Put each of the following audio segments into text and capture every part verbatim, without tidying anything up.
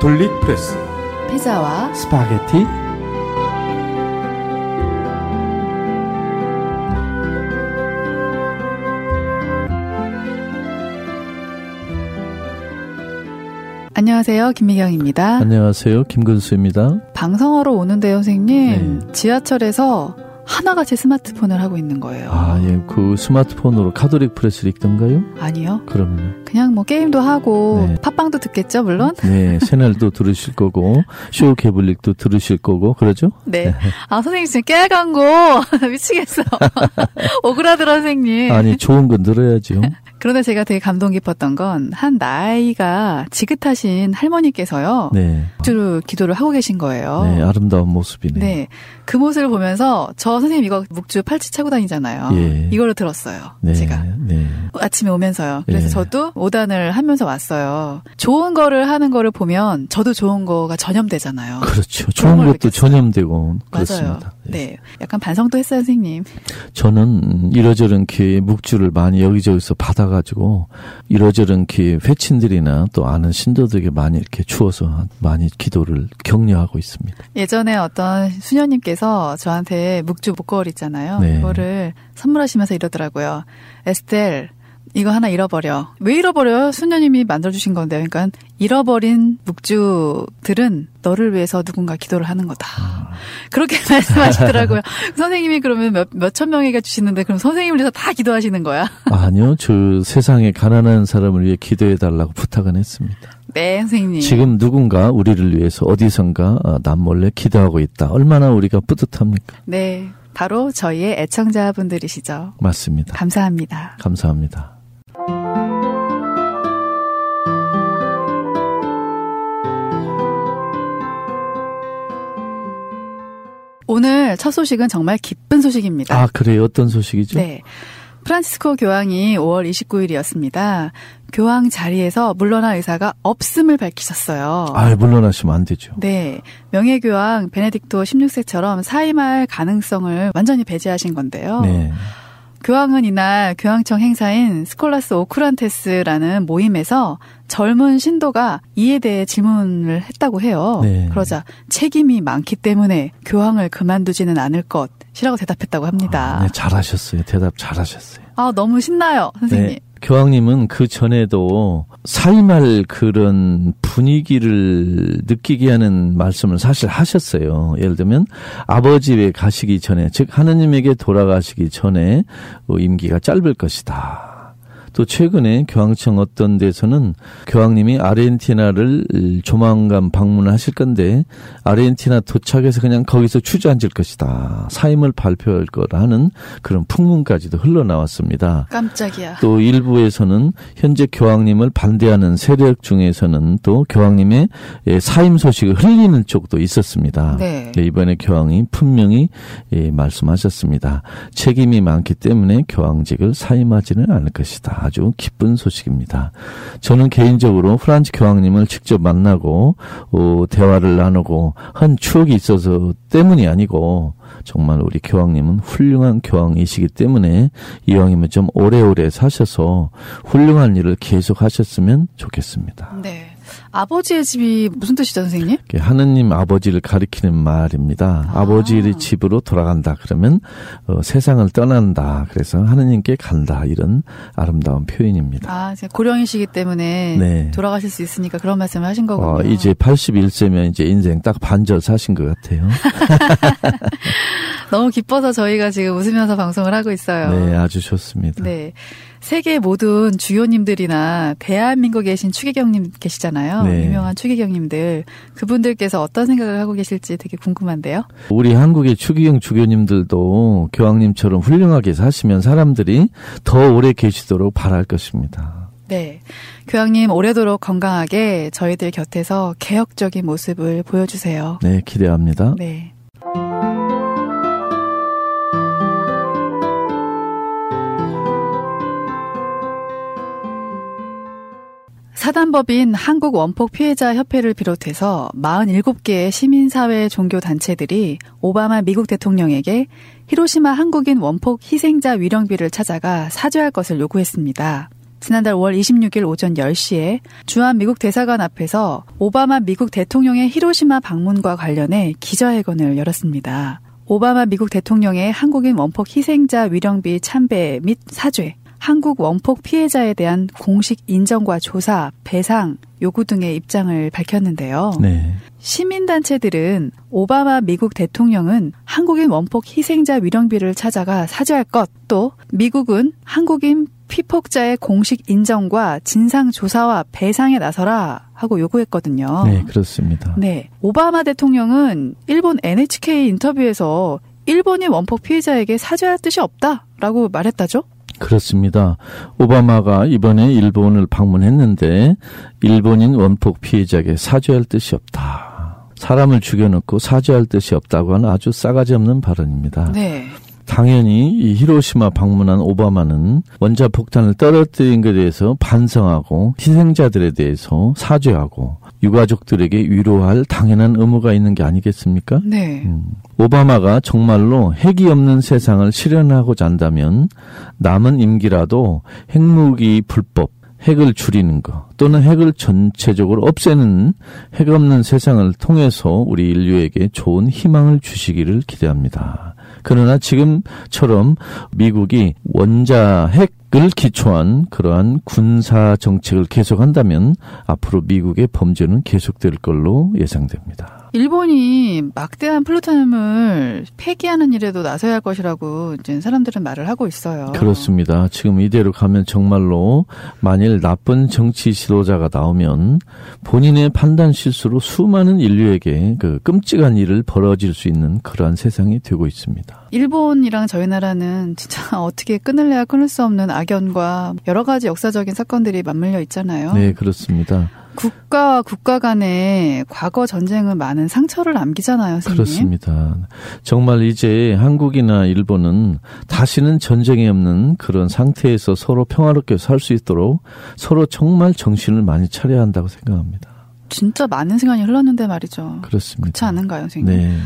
가톨릭프레스 피자와 스파게티. 안녕하세요, 김미경입니다. 안녕하세요, 김근수입니다. 방송하러 오는데요, 선생님. 네. 지하철에서 하나같이 스마트폰을 하고 있는 거예요. 아, 예. 그 스마트폰으로 가톨릭 프레스 읽던가요? 아니요. 그럼요. 그냥 뭐 게임도 하고, 네. 팟빵도 듣겠죠, 물론? 네. 새날도 들으실 거고, 쇼 개블릭도 들으실 거고, 그러죠? 네. 아, 선생님 지금 깨알간 거 미치겠어. 오그라들어, 선생님. 아니, 좋은 건 들어야죠. 그런데 제가 되게 감동 깊었던 건, 한 나이가 지긋하신 할머니께서요. 네. 주로 기도를 하고 계신 거예요. 네, 아름다운 모습이네요. 네. 그 모습을 보면서, 저 선생님 이거 묵주 팔찌 차고 다니잖아요. 예. 이거를 들었어요. 네, 제가. 네. 아침에 오면서요. 그래서 예. 저도 오단을 하면서 왔어요. 좋은 거를 하는 거를 보면 저도 좋은 거가 전염되잖아요. 그렇죠. 좋은 것도 느꼈어요. 전염되고 그렇습니다. 예. 네. 약간 반성도 했어요, 선생님. 저는 이러저런 기회에 묵주를 많이 여기저기서 받아가지고 이러저런 기회에 회친들이나 또 아는 신도들에게 많이 이렇게 주어서 많이 기도를 격려하고 있습니다. 예전에 어떤 수녀님께서 저한테 묵주 목걸이 있잖아요. 네. 이거를 선물하시면서 이러더라고요. 에스텔, 이거 하나 잃어버려. 왜 잃어버려요? 수녀님이 만들어주신 건데. 그러니까 잃어버린 묵주들은 너를 위해서 누군가 기도를 하는 거다. 아. 그렇게 말씀하시더라고요. 선생님이 그러면 몇, 몇천 명에게 주시는데 그럼 선생님을 위해서 다 기도하시는 거야? 아니요. 저 세상에 가난한 사람을 위해 기도해달라고 부탁은 했습니다. 네, 선생님. 지금 누군가 우리를 위해서 어디선가 남몰래 기도하고 있다. 얼마나 우리가 뿌듯합니까? 네. 바로 저희의 애청자분들이시죠. 맞습니다. 감사합니다. 감사합니다. 오늘 첫 소식은 정말 기쁜 소식입니다. 아, 그래요? 어떤 소식이죠? 네. 프란치스코 교황이 오월 이십구일이었습니다. 교황 자리에서 물러날 의사가 없음을 밝히셨어요. 아, 물러나시면 안 되죠. 네. 명예교황 베네딕토 십육세처럼 사임할 가능성을 완전히 배제하신 건데요. 네. 교황은 이날 교황청 행사인 스콜라스 오쿠란테스라는 모임에서 젊은 신도가 이에 대해 질문을 했다고 해요. 네. 그러자 책임이 많기 때문에 교황을 그만두지는 않을 것이라고 대답했다고 합니다. 아, 네, 잘하셨어요. 대답 잘하셨어요. 아, 너무 신나요, 선생님. 네. 교황님은 그 전에도 사임할 그런 분위기를 느끼게 하는 말씀을 사실 하셨어요. 예를 들면 아버지에 가시기 전에, 즉 하느님에게 돌아가시기 전에 임기가 짧을 것이다. 또 최근에 교황청 어떤 데서는 교황님이 아르헨티나를 조만간 방문하실 건데 아르헨티나 도착해서 그냥 거기서 주저앉을 것이다. 사임을 발표할 거라는 그런 풍문까지도 흘러나왔습니다. 깜짝이야. 또 일부에서는 현재 교황님을 반대하는 세력 중에서는 또 교황님의 사임 소식을 흘리는 쪽도 있었습니다. 네. 이번에 교황이 분명히 말씀하셨습니다. 책임이 많기 때문에 교황직을 사임하지는 않을 것이다. 아주 기쁜 소식입니다. 저는 개인적으로 프란치 교황님을 직접 만나고 어, 대화를 나누고 한 추억이 있어서 때문이 아니고 정말 우리 교황님은 훌륭한 교황이시기 때문에 이왕이면 좀 오래오래 사셔서 훌륭한 일을 계속 하셨으면 좋겠습니다. 네. 아버지의 집이 무슨 뜻이죠, 선생님? 하느님 아버지를 가리키는 말입니다. 아. 아버지의 집으로 돌아간다. 그러면 어, 세상을 떠난다. 그래서 하느님께 간다. 이런 아름다운 표현입니다. 아, 고령이시기 때문에 네. 돌아가실 수 있으니까 그런 말씀을 하신 거군요. 어, 이제 팔십일세면 이제 인생 딱 반절 사신 것 같아요. 너무 기뻐서 저희가 지금 웃으면서 방송을 하고 있어요. 네, 아주 좋습니다. 네. 세계 모든 주교님들이나 대한민국에 계신 추기경님 계시잖아요. 네. 유명한 추기경님들. 그분들께서 어떤 생각을 하고 계실지 되게 궁금한데요. 우리 한국의 추기경 주교님들도 교황님처럼 훌륭하게 사시면 사람들이 더 오래 계시도록 바랄 것입니다. 네. 교황님 오래도록 건강하게 저희들 곁에서 개혁적인 모습을 보여주세요. 네, 기대합니다. 네. 사단법인 한국원폭피해자협회를 비롯해서 사십칠개의 시민사회 종교단체들이 오바마 미국 대통령에게 히로시마 한국인 원폭 희생자 위령비를 찾아가 사죄할 것을 요구했습니다. 지난달 오월 이십육일 오전 열 시에 주한 미국 대사관 앞에서 오바마 미국 대통령의 히로시마 방문과 관련해 기자회견을 열었습니다. 오바마 미국 대통령의 한국인 원폭 희생자 위령비 참배 및 사죄, 한국 원폭 피해자에 대한 공식 인정과 조사, 배상, 요구 등의 입장을 밝혔는데요. 네. 시민단체들은 오바마 미국 대통령은 한국인 원폭 희생자 위령비를 찾아가 사죄할 것, 또 미국은 한국인 피폭자의 공식 인정과 진상조사와 배상에 나서라 하고 요구했거든요. 네, 그렇습니다. 네, 오바마 대통령은 일본 엔에이치케이 인터뷰에서 일본이 원폭 피해자에게 사죄할 뜻이 없다라고 말했다죠? 그렇습니다. 오바마가 이번에 일본을 방문했는데 일본인 원폭 피해자에게 사죄할 뜻이 없다. 사람을 죽여놓고 사죄할 뜻이 없다고 하는 아주 싸가지 없는 발언입니다. 네. 당연히 이 히로시마 방문한 오바마는 원자폭탄을 떨어뜨린 것에 대해서 반성하고 희생자들에 대해서 사죄하고 유가족들에게 위로할 당연한 의무가 있는 게 아니겠습니까? 네. 음. 오바마가 정말로 핵이 없는 세상을 실현하고자 한다면 남은 임기라도 핵무기 불법, 핵을 줄이는 것 또는 핵을 전체적으로 없애는 핵 없는 세상을 통해서 우리 인류에게 좋은 희망을 주시기를 기대합니다. 그러나 지금처럼 미국이 원자핵을 기초한 그러한 군사 정책을 계속한다면 앞으로 미국의 범죄는 계속될 걸로 예상됩니다. 일본이 막대한 플루토늄을 폐기하는 일에도 나서야 할 것이라고 이제 사람들은 말을 하고 있어요. 그렇습니다. 지금 이대로 가면 정말로 만일 나쁜 정치 지도자가 나오면 본인의 판단 실수로 수많은 인류에게 그 끔찍한 일을 벌어질 수 있는 그러한 세상이 되고 있습니다. 일본이랑 저희 나라는 진짜 어떻게 끊을래야 끊을 수 없는 악연과 여러 가지 역사적인 사건들이 맞물려 있잖아요. 네, 그렇습니다. 국가와 국가 간의 과거 전쟁은 많은 상처를 남기잖아요, 선생님. 그렇습니다. 정말 이제 한국이나 일본은 다시는 전쟁이 없는 그런 상태에서 서로 평화롭게 살 수 있도록 서로 정말 정신을 많이 차려야 한다고 생각합니다. 진짜 많은 시간이 흘렀는데 말이죠. 그렇습니다. 그렇지 않은가요, 선생님? 네.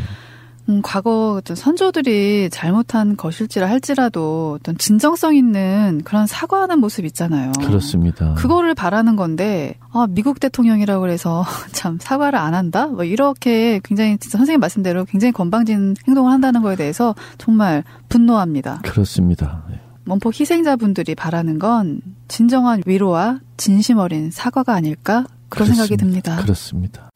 음, 과거 어떤 선조들이 잘못한 것일지라 할지라도 어떤 진정성 있는 그런 사과하는 모습 있잖아요. 그렇습니다. 그거를 바라는 건데, 아, 미국 대통령이라고 해서 참 사과를 안 한다? 뭐 이렇게 굉장히 진짜 선생님 말씀대로 굉장히 건방진 행동을 한다는 거에 대해서 정말 분노합니다. 그렇습니다. 네. 원폭 희생자분들이 바라는 건 진정한 위로와 진심 어린 사과가 아닐까? 그런 그렇습니다. 생각이 듭니다. 그렇습니다.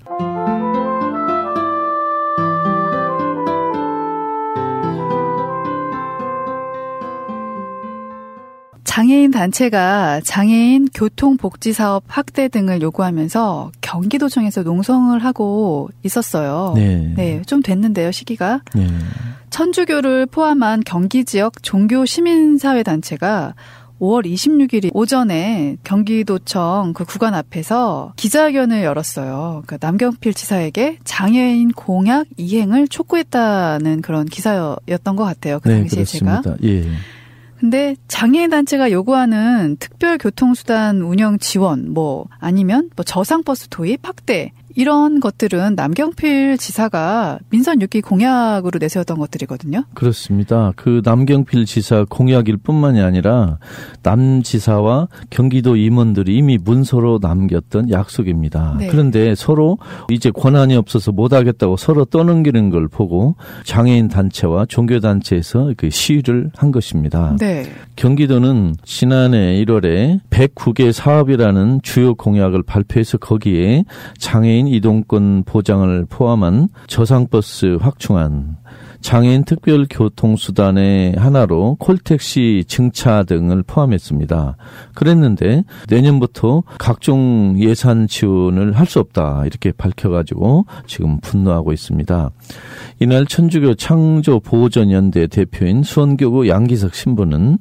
장애인 단체가 장애인 교통복지사업 확대 등을 요구하면서 경기도청에서 농성을 하고 있었어요. 네. 네, 좀 됐는데요, 시기가. 네. 천주교를 포함한 경기지역 종교시민사회단체가 오월 이십육일 오전에 경기도청 그 구간 앞에서 기자회견을 열었어요. 그러니까 남경필 지사에게 장애인 공약 이행을 촉구했다는 그런 기사였던 것 같아요. 그 당시에 네, 제가. 예. 근데 장애인 단체가 요구하는 특별 교통수단 운영 지원, 뭐 아니면 뭐 저상버스 도입, 확대 이런 것들은 남경필 지사가 민선 육 기 공약으로 내세웠던 것들이거든요. 그렇습니다. 그 남경필 지사 공약일 뿐만이 아니라 남 지사와 경기도 임원들이 이미 문서로 남겼던 약속입니다. 네. 그런데 서로 이제 권한이 없어서 못하겠다고 서로 떠넘기는 걸 보고 장애인 단체와 종교단체에서 그 시위를 한 것입니다. 네. 경기도는 지난해 일월에 백구 개 사업이라는 주요 공약을 발표해서 거기에 장애인 이동권 보장을 포함한 저상버스 확충안, 장애인 특별교통수단의 하나로 콜택시 증차 등을 포함했습니다. 그랬는데 내년부터 각종 예산 지원을 할 수 없다 이렇게 밝혀가지고 지금 분노하고 있습니다. 이날 천주교 창조보호전연대 대표인 수원교구 양기석 신부는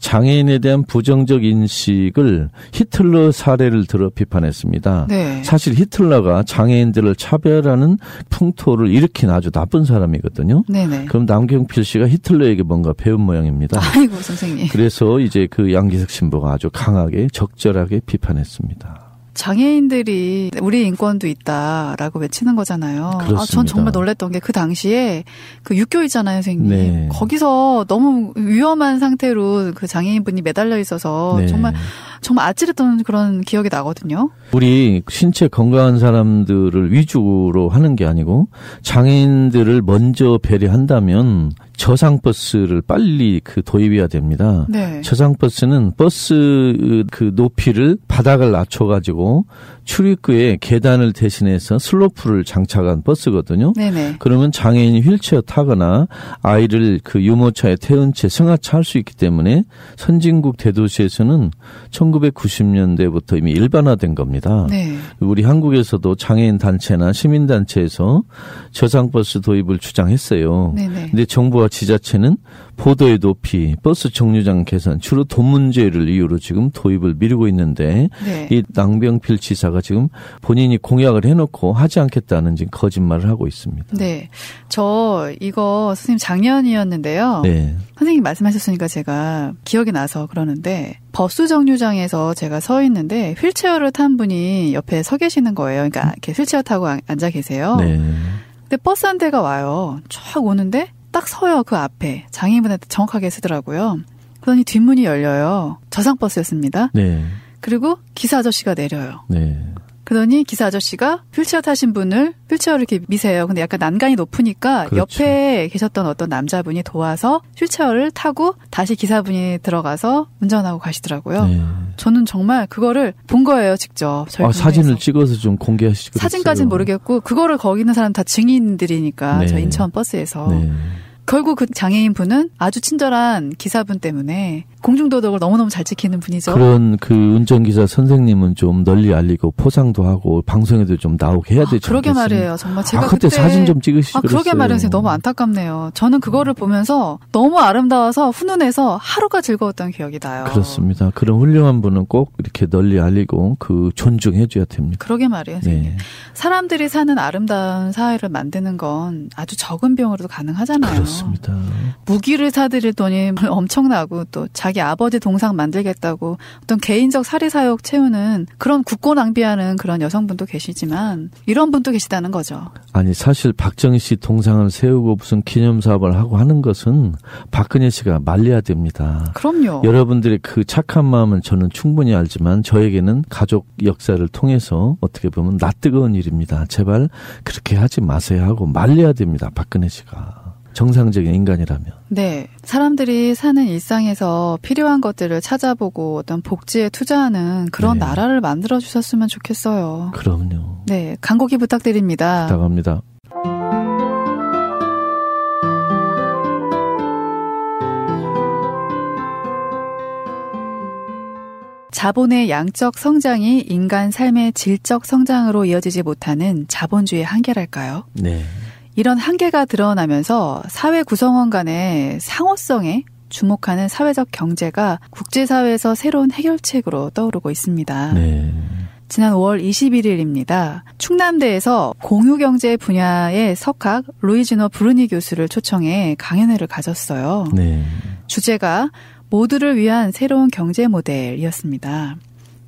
장애인에 대한 부정적 인식을 히틀러 사례를 들어 비판했습니다. 네. 사실 히틀러가 장애인들을 차별하는 풍토를 일으킨 아주 나쁜 사람이거든요. 네네. 그럼 남경필 씨가 히틀러에게 뭔가 배운 모양입니다. 아이고 선생님. 그래서 이제 그 양기석 신부가 아주 강하게 적절하게 비판했습니다. 장애인들이 우리 인권도 있다라고 외치는 거잖아요. 그렇습니다. 아, 전 정말 놀랬던 게 그 당시에 그 육교 있잖아요, 선생님. 네. 거기서 너무 위험한 상태로 그 장애인분이 매달려 있어서 네. 정말 정말 아찔했던 그런 기억이 나거든요. 우리 신체 건강한 사람들을 위주로 하는 게 아니고 장애인들을 먼저 배려한다면 저상버스를 빨리 그 도입해야 됩니다. 네. 저상버스는 버스 그 높이를 바닥을 낮춰가지고 출입구에 계단을 대신해서 슬로프를 장착한 버스거든요. 네네. 그러면 장애인이 휠체어 타거나 아이를 그 유모차에 태운 채 승하차 할 수 있기 때문에 선진국 대도시에서는 천구백구십 년대부터 이미 일반화된 겁니다. 네. 우리 한국에서도 장애인 단체나 시민단체에서 저상버스 도입을 주장했어요. 네네. 근데 정부와 지자체는 보도의 높이, 버스 정류장 개선, 주로 돈 문제를 이유로 지금 도입을 미루고 있는데 네. 이 낭병필 지사가 지금 본인이 공약을 해놓고 하지 않겠다는 지금 거짓말을 하고 있습니다. 네, 저 이거 선생님 작년이었는데요. 네. 선생님 말씀하셨으니까 제가 기억이 나서 그러는데 버스 정류장에서 제가 서 있는데 휠체어를 탄 분이 옆에 서 계시는 거예요. 그러니까 이렇게 휠체어 타고 앉아 계세요. 네. 근데 버스 한 대가 와요. 쫙 오는데 딱 서요. 그 앞에 장애인분한테 정확하게 쓰더라고요. 그러니 뒷문이 열려요. 저상버스였습니다. 네. 그리고 기사 아저씨가 내려요. 네. 그러니 기사 아저씨가 휠체어 타신 분을 휠체어를 이렇게 미세요. 근데 약간 난간이 높으니까 그렇죠. 옆에 계셨던 어떤 남자분이 도와서 휠체어를 타고 다시 기사분이 들어가서 운전하고 가시더라고요. 네. 저는 정말 그거를 본 거예요, 직접. 저희 아, 사진을 찍어서 좀 공개하시고. 사진까지는 모르겠고 그거를 거기 있는 사람 다 증인들이니까 네. 저 인천 버스에서. 네. 결국 그 장애인분은 아주 친절한 기사분 때문에 공중도덕을 너무너무 잘 지키는 분이죠. 그런 그 운전기사 선생님은 좀 널리 알리고 포상도 하고 방송에도 좀 나오게 해야 되죠. 아, 그러게 않겠습니까? 말이에요. 정말 제가 아, 그때, 그때 사진 좀 찍으시고 아, 그러게 그랬어요. 말이에요. 너무 안타깝네요. 저는 그거를 보면서 너무 아름다워서 훈훈해서 하루가 즐거웠던 기억이 나요. 그렇습니다. 그런 훌륭한 분은 꼭 이렇게 널리 알리고 그 존중해줘야 됩니다. 그러게 말이에요. 네. 사람들이 사는 아름다운 사회를 만드는 건 아주 적은 비용으로도 가능하잖아요. 그렇습니다. 맞습니다. 무기를 사드릴 돈이 엄청나고 또 자기 아버지 동상 만들겠다고 어떤 개인적 사리사욕 채우는 그런 국고 낭비하는 그런 여성분도 계시지만 이런 분도 계시다는 거죠. 아니 사실 박정희 씨 동상을 세우고 무슨 기념사업을 하고 하는 것은 박근혜 씨가 말려야 됩니다. 그럼요. 여러분들의 그 착한 마음은 저는 충분히 알지만 저에게는 가족 역사를 통해서 어떻게 보면 낯뜨거운 일입니다. 제발 그렇게 하지 마세요 하고 말려야 됩니다. 박근혜 씨가. 정상적인 인간이라면. 네. 사람들이 사는 일상에서 필요한 것들을 찾아보고 어떤 복지에 투자하는 그런 네. 나라를 만들어주셨으면 좋겠어요. 그럼요. 네. 간곡히 부탁드립니다. 부탁합니다. 자본의 양적 성장이 인간 삶의 질적 성장으로 이어지지 못하는 자본주의의 한계랄까요? 네. 이런 한계가 드러나면서 사회 구성원 간의 상호성에 주목하는 사회적 경제가 국제사회에서 새로운 해결책으로 떠오르고 있습니다. 네. 지난 오월 이십일일입니다. 충남대에서 공유경제 분야의 석학 루이지노 브루니 교수를 초청해 강연회를 가졌어요. 네. 주제가 모두를 위한 새로운 경제 모델이었습니다.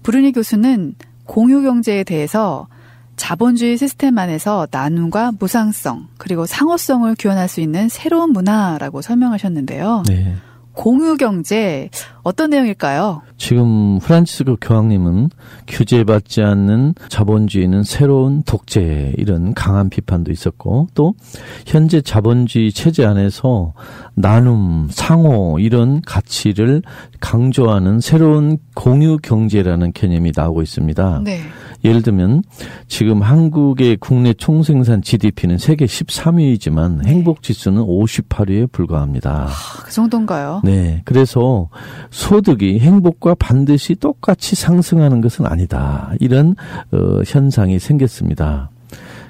브루니 교수는 공유경제에 대해서 자본주의 시스템 안에서 나눔과 무상성 그리고 상호성을 구현할 수 있는 새로운 문화라고 설명하셨는데요. 네. 공유경제 어떤 내용일까요? 지금 프란치스코 교황님은 규제받지 않는 자본주의는 새로운 독재 이런 강한 비판도 있었고 또 현재 자본주의 체제 안에서 나눔, 상호 이런 가치를 강조하는 새로운 공유경제라는 개념이 나오고 있습니다. 네. 예를 들면 지금 한국의 국내 총생산 지디피는 세계 십삼 위이지만 네. 행복지수는 오십팔 위에 불과합니다. 아, 그 정도인가요? 네. 그래서 소득이 행복과 반드시 똑같이 상승하는 것은 아니다. 이런 어, 현상이 생겼습니다.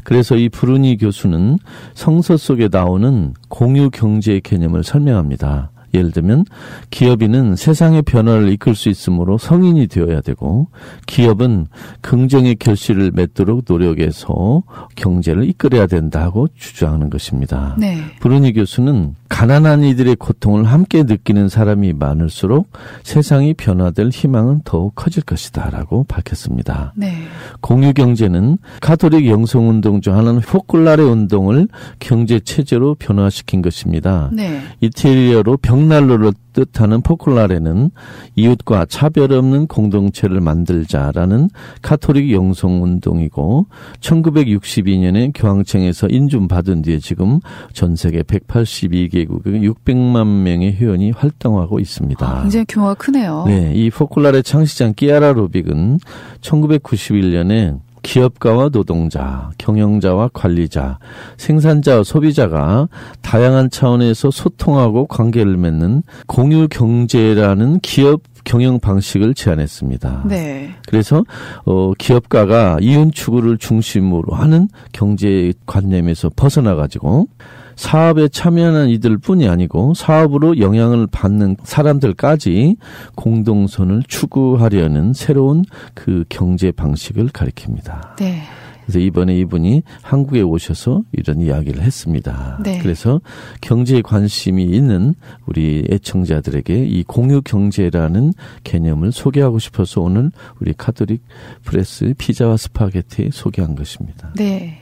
그래서 이 브루니 교수는 성서 속에 나오는 공유경제의 개념을 설명합니다. 예를 들면 기업인은 세상의 변화를 이끌 수 있으므로 성인이 되어야 되고 기업은 긍정의 결실을 맺도록 노력해서 경제를 이끌어야 된다고 주장하는 것입니다. 네. 브루니 교수는 가난한 이들의 고통을 함께 느끼는 사람이 많을수록 세상이 변화될 희망은 더욱 커질 것이다 라고 밝혔습니다. 네. 공유경제는 가톨릭 영성운동 중 하나는 포콜라레 운동을 경제체제로 변화시킨 것입니다. 네. 이탈리아로 병 양난로를 뜻하는 포콜라레는 이웃과 차별 없는 공동체를 만들자라는 가톨릭 영성운동이고 천구백육십이 년에 교황청에서 인준받은 뒤에 지금 전 세계 백팔십이 개국 육백만 명의 회원이 활동하고 있습니다. 아, 굉장히 규모가 크네요. 네, 이 포콜라레 창시장 키아라 로빅은 천구백구십일 년에 기업가와 노동자, 경영자와 관리자, 생산자와 소비자가 다양한 차원에서 소통하고 관계를 맺는 공유 경제라는 기업 경영 방식을 제안했습니다. 네. 그래서 어, 기업가가 이윤 추구를 중심으로 하는 경제 관념에서 벗어나가지고 사업에 참여하는 이들뿐이 아니고 사업으로 영향을 받는 사람들까지 공동선을 추구하려는 새로운 그 경제 방식을 가리킵니다. 네. 그래서 이번에 이분이 한국에 오셔서 이런 이야기를 했습니다. 네. 그래서 경제에 관심이 있는 우리 애청자들에게 이 공유 경제라는 개념을 소개하고 싶어서 오늘 우리 가톨릭 프레스 피자와 스파게티 소개한 것입니다. 네.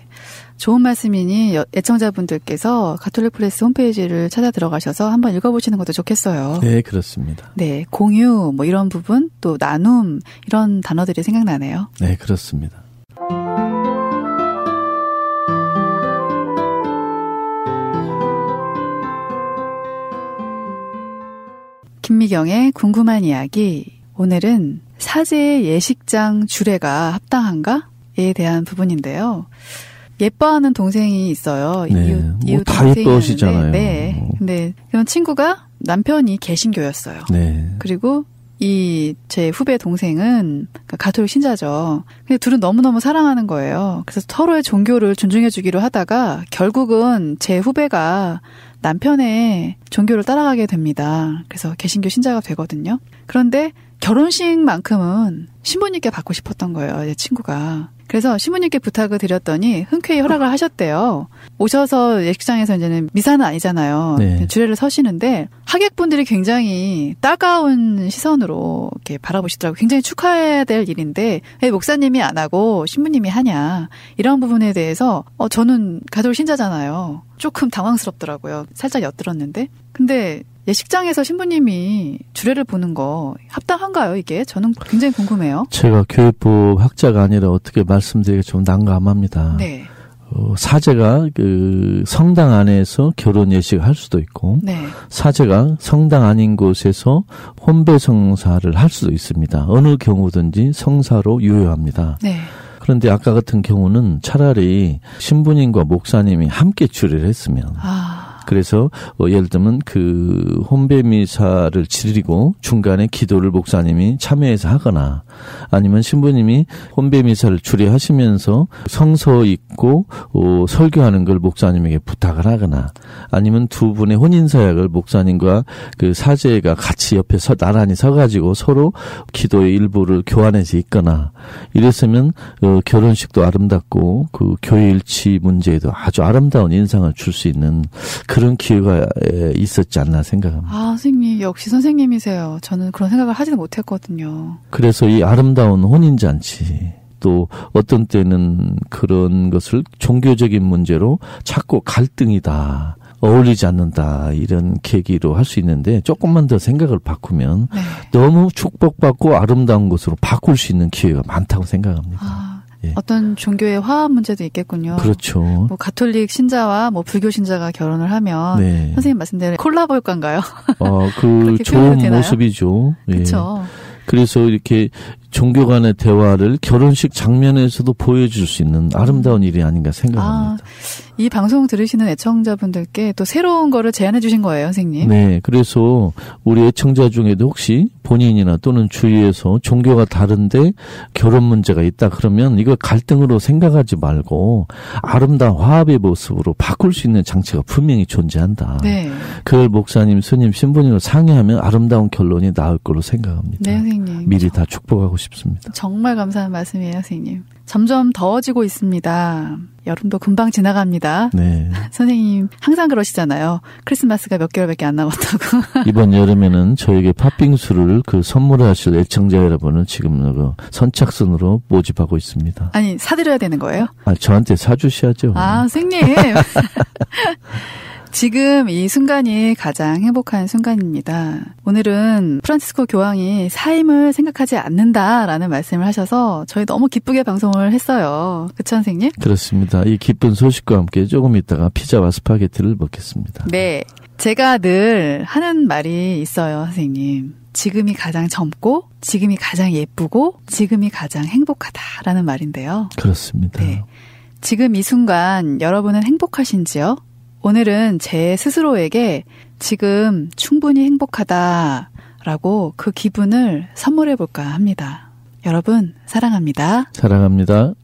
좋은 말씀이니 애청자분들께서 가톨릭프레스 홈페이지를 찾아 들어가셔서 한번 읽어보시는 것도 좋겠어요. 네, 그렇습니다. 네, 공유 뭐 이런 부분 또 나눔 이런 단어들이 생각나네요. 네, 그렇습니다. 김미경의 궁금한 이야기, 오늘은 사제의 예식장 주례가 합당한가에 대한 부분인데요. 예뻐하는 동생이 있어요. 네. 이웃, 이웃 뭐 다 예뻐하시잖아요. 네. 뭐. 근데 그런 친구가 남편이 개신교였어요. 네. 그리고 이 제 후배 동생은 가톨릭 신자죠. 근데 둘은 너무너무 사랑하는 거예요. 그래서 서로의 종교를 존중해주기로 하다가 결국은 제 후배가 남편의 종교를 따라가게 됩니다. 그래서 개신교 신자가 되거든요. 그런데 결혼식만큼은 신부님께 받고 싶었던 거예요. 제 친구가. 그래서 신부님께 부탁을 드렸더니 흔쾌히 허락을 하셨대요. 오셔서 예식장에서 이제는 미사는 아니잖아요. 네. 주례를 서시는데 하객분들이 굉장히 따가운 시선으로 이렇게 바라보시더라고요. 굉장히 축하해야 될 일인데 왜 목사님이 안 하고 신부님이 하냐. 이런 부분에 대해서 어, 저는 가톨릭 신자잖아요. 조금 당황스럽더라고요. 살짝 엿들었는데. 근데 예식장에서 신부님이 주례를 보는 거 합당한가요, 이게? 저는 굉장히 궁금해요. 제가 교육부 학자가 아니라 어떻게 말씀드리기가 좀 난감합니다. 네. 어, 사제가 그 성당 안에서 결혼 예식을 할 수도 있고, 네. 사제가 성당 아닌 곳에서 혼배 성사를 할 수도 있습니다. 어느 경우든지 성사로 유효합니다. 네. 그런데 아까 같은 경우는 차라리 신부님과 목사님이 함께 주례를 했으면. 아. 그래서 어, 예를 들면 그 혼배 미사를 치르고 중간에 기도를 목사님이 참여해서 하거나 아니면 신부님이 혼배 미사를 주례하시면서 성서 읽고 어, 설교하는 걸 목사님에게 부탁을 하거나 아니면 두 분의 혼인 서약을 목사님과 그 사제가 같이 옆에 서 나란히 서가지고 서로 기도의 일부를 교환해서 읽거나 이랬으면 어, 결혼식도 아름답고 그 교회 일치 문제에도 아주 아름다운 인상을 줄 수 있는. 그런 기회가 있었지 않나 생각합니다. 아, 선생님 역시 선생님이세요. 저는 그런 생각을 하지는 못했거든요. 그래서 이 아름다운 혼인잔치 또 어떤 때는 그런 것을 종교적인 문제로 자꾸 갈등이다. 어울리지 않는다 이런 계기로 할 수 있는데 조금만 더 생각을 바꾸면 네. 너무 축복받고 아름다운 것으로 바꿀 수 있는 기회가 많다고 생각합니다. 아. 예. 어떤 종교의 화합 문제도 있겠군요. 그렇죠. 뭐 가톨릭 신자와 뭐 불교 신자가 결혼을 하면 네. 선생님 말씀대로 콜라보일까요? 어, 그 좋은 모습이죠. 예. 그렇죠. 그래서 이렇게 종교 간의 대화를 결혼식 장면에서도 보여줄 수 있는 아름다운 일이 아닌가 생각합니다. 아, 이 방송 들으시는 애청자분들께 또 새로운 거를 제안해 주신 거예요, 선생님. 네, 그래서 우리 애청자 중에도 혹시 본인이나 또는 주위에서 종교가 다른데 결혼 문제가 있다 그러면 이거 갈등으로 생각하지 말고 아름다운 화합의 모습으로 바꿀 수 있는 장치가 분명히 존재한다. 네. 그걸 목사님, 스님, 신부님으로 상의하면 아름다운 결론이 나올 걸로 생각합니다. 네, 선생님. 미리 다 축복하고 싶습니다. 싶습니다. 정말 감사한 말씀이에요, 선생님. 점점 더워지고 있습니다. 여름도 금방 지나갑니다. 네. 선생님 항상 그러시잖아요. 크리스마스가 몇 개월밖에 안 남았다고. 이번 여름에는 저에게 팥빙수를 그 선물하실 애청자 여러분을 지금 선착순으로 모집하고 있습니다. 아니 사드려야 되는 거예요? 아, 저한테 사주셔야죠. 아, 선생님. 지금 이 순간이 가장 행복한 순간입니다. 오늘은 프란치스코 교황이 사임을 생각하지 않는다라는 말씀을 하셔서 저희 너무 기쁘게 방송을 했어요. 그쵸 선생님? 그렇습니다. 이 기쁜 소식과 함께 조금 있다가 피자와 스파게티를 먹겠습니다. 네. 제가 늘 하는 말이 있어요, 선생님. 지금이 가장 젊고 지금이 가장 예쁘고 지금이 가장 행복하다라는 말인데요. 그렇습니다. 네. 지금 이 순간 여러분은 행복하신지요? 오늘은 제 스스로에게 지금 충분히 행복하다라고 그 기분을 선물해 볼까 합니다. 여러분 사랑합니다. 사랑합니다.